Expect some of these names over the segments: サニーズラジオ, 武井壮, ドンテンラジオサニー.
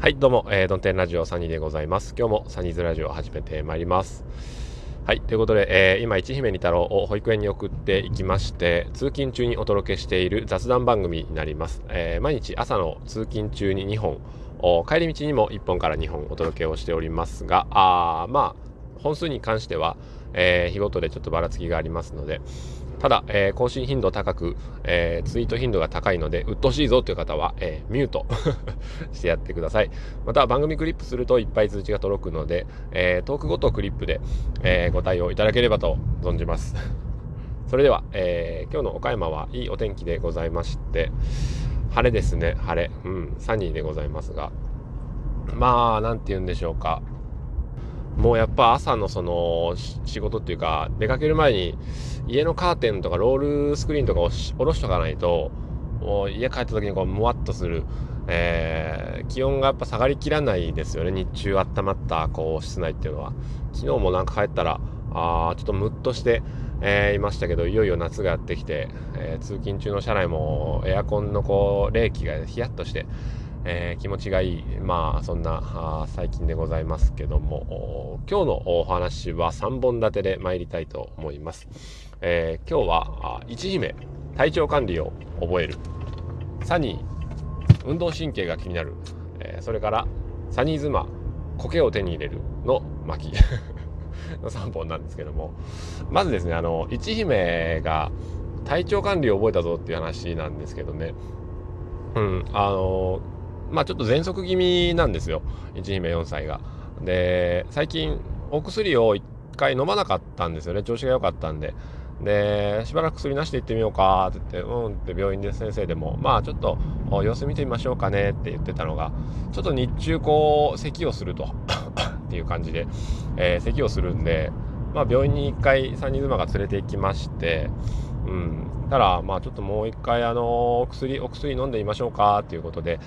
はいどうも、ドンテンラジオサニーでございます。今日もサニーズラジオを始めてまいります。はいということで、今一姫二太郎を保育園に送っていきまして通勤中にお届けしている雑談番組になります。毎日朝の通勤中に2本帰り道にも1本から2本お届けをしておりますがまあ本数に関しては、日ごとでちょっとばらつきがありますのでただ、更新頻度高く、ツイート頻度が高いのでうっとうしいぞという方は、ミュートしてやってください。また番組クリップするといっぱい通知が届くので、トークごとクリップで、ご対応いただければと存じます。それでは、今日の岡山はいいお天気でございまして晴れですね。晴れ、サニーでございますがまあなんて言うんでしょうかもうやっぱ朝のその仕事っていうか出かける前に家のカーテンとかロールスクリーンとかを下ろしとかないともう家帰った時にこうもわっとする、気温がやっぱ下がりきらないですよね。日中温まったこう室内っていうのは昨日もなんか帰ったらちょっとムッとして、いましたけどいよいよ夏がやってきて、通勤中の車内もエアコンのこう冷気がヒヤッとして気持ちがいいまあそんな最近でございますけども今日のお話は3本立てで参りたいと思います。今日は一姫体調管理を覚えるサニー運動神経が気になる、それからサニー妻苔を手に入れるの巻の3本なんですけどもまずですね一姫が体調管理を覚えたぞっていう話なんですけどねまあちょっと喘息気味なんですよ一姫4歳が。で最近お薬を1回飲まなかったんですよね調子が良かったんで。でしばらく薬なしで行ってみようかって言ってって病院で先生でもまあちょっと様子見てみましょうかねって言ってたのがちょっと日中こう咳をするとっていう感じで、咳をするんでまあ病院に1回サニー妻が連れて行きましてたらまあちょっともう一回お薬飲んでみましょうかということで、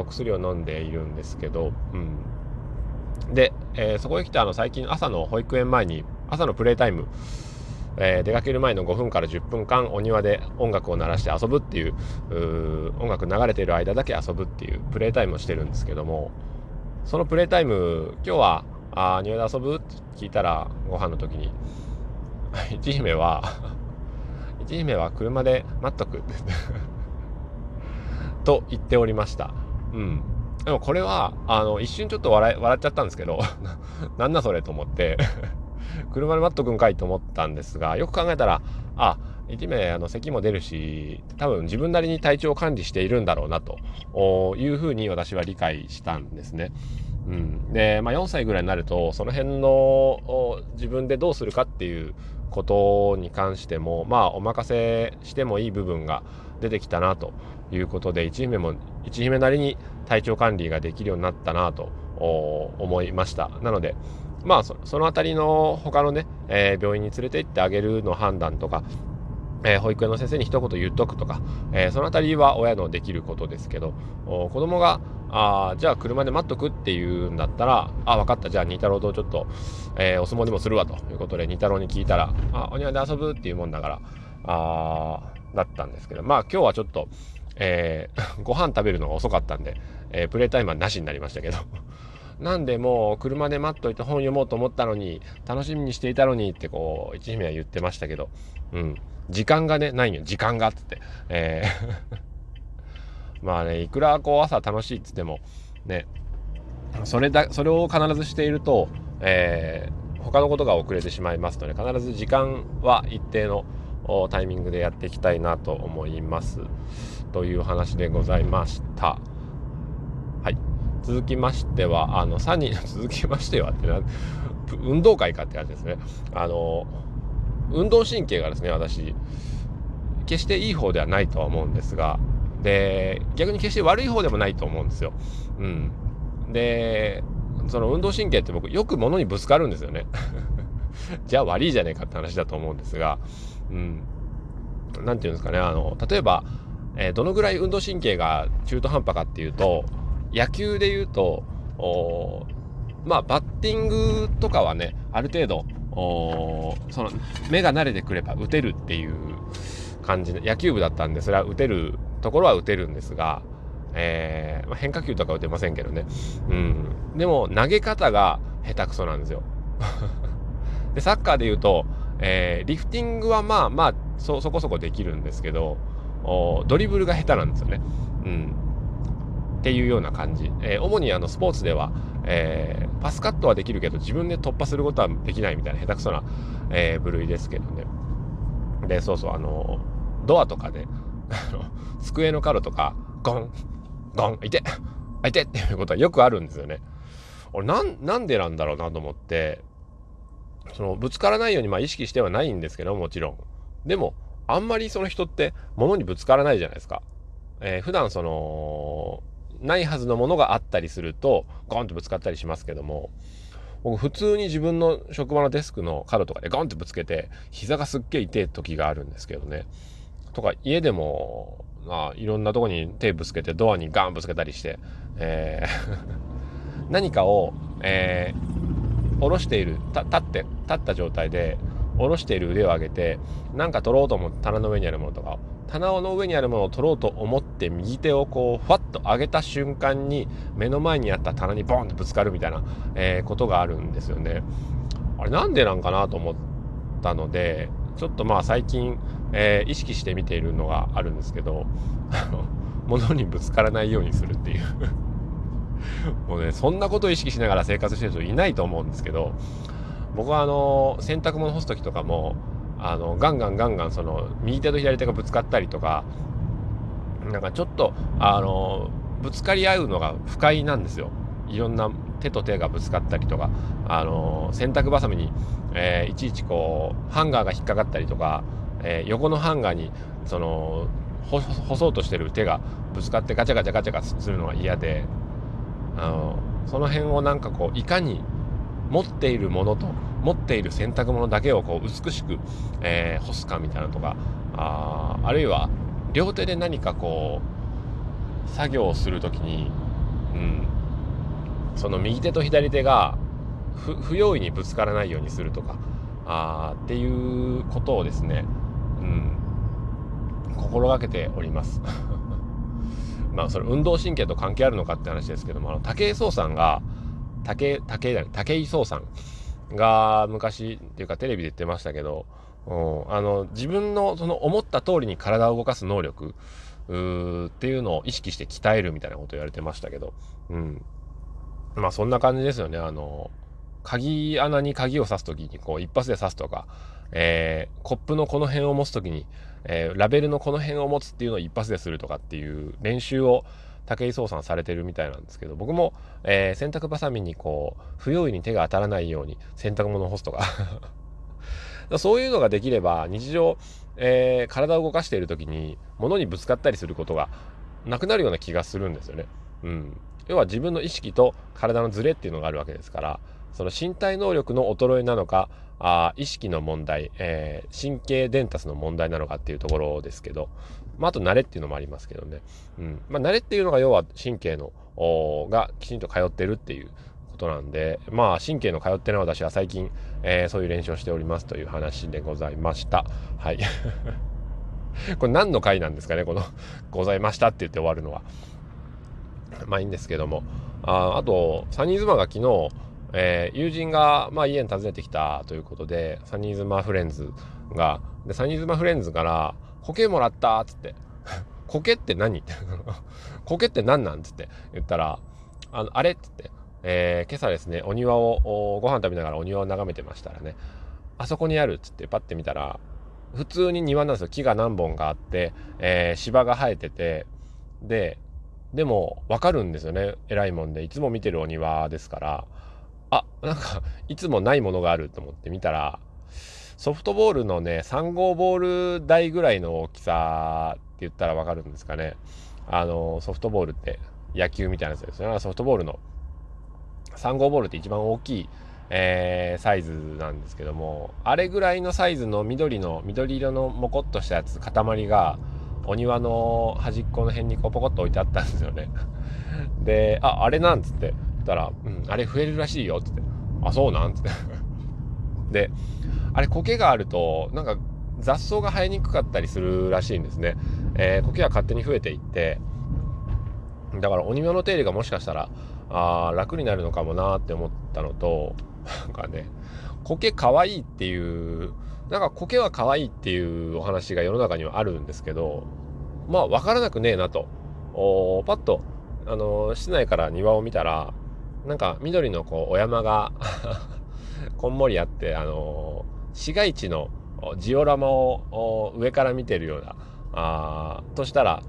お薬を飲んでいるんですけど、で、そこへ来て最近朝の保育園前に朝のプレイタイム、出かける前の5分から10分間お庭で音楽を鳴らして遊ぶっていう音楽流れている間だけ遊ぶっていうプレイタイムをしてるんですけどもそのプレイタイム今日は庭で遊ぶって聞いたらご飯の時に一姫は車で待っとくと言っておりました。でもこれは一瞬ちょっと笑っちゃったんですけどなんだそれと思って車で待っとくんかいと思ったんですがよく考えたら一姫咳も出るし多分自分なりに体調を管理しているんだろうなというふうに私は理解したんですね。で、まあ、4歳ぐらいになるとその辺の自分でどうするかっていうことに関してもまあお任せしてもいい部分が出てきたなということで一姫なりに体調管理ができるようになったなと思いました。なのでまあそのあたりの他のね、病院に連れて行ってあげるの判断とか、保育園の先生に一言言っとくとか、そのあたりは親のできることですけど子供がじゃあ車で待っとくっていうんだったら分かったじゃあ二太郎とちょっと、お相撲でもするわということで二太郎に聞いたらお庭で遊ぶっていうもんだからだったんですけどまあ今日はちょっと、ご飯食べるのが遅かったんで、プレイタイムはなしになりましたけどなんでもう車で待っといて本読もうと思ったのに楽しみにしていたのにってこう一姫は言ってましたけど、時間がねないんよ時間がっつって、まあねいくらこう朝楽しいっつってもねそれを必ずしていると、他のことが遅れてしまいますので必ず時間は一定のタイミングでやっていきたいなと思いますという話でございました。はい続きましてはサニー続きましてはって運動会かって感じですね。運動神経がですね私決していい方ではないとは思うんですがで逆に決して悪い方でもないと思うんですよ。でその運動神経って僕よく物にぶつかるんですよねじゃあ悪いじゃねえかって話だと思うんですがなんていうんですかね例えば、どのぐらい運動神経が中途半端かっていうと野球でいうとまあバッティングとかはねある程度その目が慣れてくれば打てるっていう感じで野球部だったんでそれは打てるところは打てるんですが変化球とか打てませんけどね、うん、でも投げ方が下手くそなんですよでサッカーでいうと、リフティングはまあまあ そこそこできるんですけど、ドリブルが下手なんですよね、うん、っていうような感じ、主にスポーツでは、パスカットはできるけど自分で突破することはできないみたいな下手くそな、部類ですけどね。でそうそうドアとかで、ね、机の角とかゴンゴン痛いっていうことはよくあるんですよね。俺なんでなんだろうなと思って、そのぶつからないようにまあ意識してはないんですけどもちろん、でもあんまりその人って物にぶつからないじゃないですか、普段そのないはずのものがあったりするとゴンとぶつかったりしますけども、僕普通に自分の職場のデスクの角とかでゴンってぶつけて膝がすっげえ痛い時があるんですけどね。とか家でもいろんなとこに手ぶつけてドアにガンぶつけたりして、何かを、下ろしている立った状態で下ろしている腕を上げて何か取ろうと思って、棚の上にあるものとかを棚の上にあるものを取ろうと思って右手をこうフワッと上げた瞬間に目の前にあった棚にボーンってぶつかるみたいな、ことがあるんですよね。あれなんでなんかなと思ったので、ちょっとまあ最近、意識して見ているのがあるんですけど、物にぶつからないようにするっていうもうね、そんなことを意識しながら生活してる人いないと思うんですけど、僕は洗濯物干す時とかもガンガンその右手と左手がぶつかったりとか、なんかちょっとぶつかり合うのが不快なんですよ。いろんな手と手がぶつかったりとか、洗濯バサミに、いちいちこうハンガーが引っかかったりとか、横のハンガーにその干そうとしてる手がぶつかってガチャガチャするのが嫌で、その辺をなんかこういかに持っているものと持っている洗濯物だけをこう美しく、干すかみたいなのとか、あるいは両手で何かこう作業をするときに、その右手と左手が不用意にぶつからないようにするとかっていうことをですね、心がけておりますまあそれ運動神経と関係あるのかって話ですけども、武井壮さんが昔っていうかテレビで言ってましたけど、自分のその思った通りに体を動かす能力っていうのを意識して鍛えるみたいなことを言われてましたけど、まあそんな感じですよね。鍵穴に鍵を刺すときにこう一発で刺すとか、コップのこの辺を持つときに、ラベルのこの辺を持つっていうのを一発でするとかっていう練習を武井壮さんされてるみたいなんですけど、僕も、洗濯バサミにこう不用意に手が当たらないように洗濯物を干すとかそういうのができれば日常、体を動かしているときに物にぶつかったりすることがなくなるような気がするんですよね。要は自分の意識と体のズレっていうのがあるわけですから、その身体能力の衰えなのか意識の問題、神経伝達の問題なのかっていうところですけど、あと慣れっていうのもありますけどね、慣れっていうのが要は神経のがきちんと通ってるっていうことなんで、まあ神経の通ってない私は最近、そういう練習をしておりますという話でございました。はいこれ何の回なんですかね、このございましたって言って終わるのは。まあいいんですけども、あとサニーズマが昨日、友人が、まあ、家に訪ねてきたということで、サニーズマフレンズがでサニーズマフレンズからコケもらったっつってコケって何ってコケって何なんつって言ったら、あれっつって、今朝ですね、お庭をご飯食べながらお庭を眺めてましたらね、あそこにあるっつってパッて見たら普通に庭なんですよ。木が何本かあって、芝が生えてて、でも分かるんですよね、えらいもんでいつも見てるお庭ですから、なんかいつもないものがあると思って見たら、ソフトボールのね3号ボール台ぐらいの大きさって言ったら分かるんですかね。ソフトボールって野球みたいなやつですよね。ソフトボールの3号ボールって一番大きい、サイズなんですけども、あれぐらいのサイズの緑色のモコッとしたやつ塊がお庭の端っこの辺にこうポコッと置いてあったんですよねで、あれなんつって言ったら、あれ増えるらしいよって言って、あ、そうなんつってで、あれ苔があるとなんか雑草が生えにくかったりするらしいんですね。苔は勝手に増えていって、だから鬼妙の手入れがもしかしたら楽になるのかもなって思ったのと、なんかね、苔かわいいっていう、なんか苔はかわいいっていうお話が世の中にはあるんですけど、まあ分からなくねえなと、パッと室内から庭を見たら、なんか緑のこうお山がこんもりあって、市街地のジオラマを上から見てるような、としたら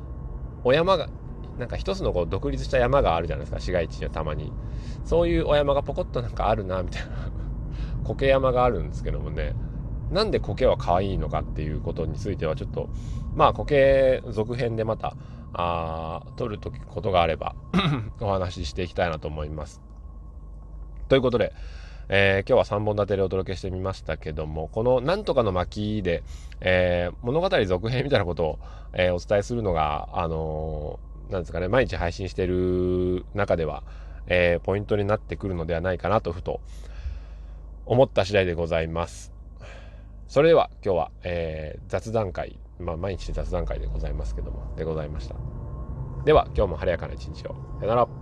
お山がなんか一つのこう独立した山があるじゃないですか、市街地にはたまにそういうお山がポコッとなんかあるなみたいな苔山があるんですけどもね、なんで苔は可愛いのかっていうことについてはちょっとまあ苔続編でまた撮ることがあればお話ししていきたいなと思います。ということで、今日は3本立てでお届けしてみましたけども、このなんとかの巻で、物語続編みたいなことを、お伝えするのがなんですかね、毎日配信してる中では、ポイントになってくるのではないかなとふと思った次第でございます。それでは今日は、雑談会、まあ毎日雑談会でございますけども、でございました。では今日も晴れやかな一日を。さよなら。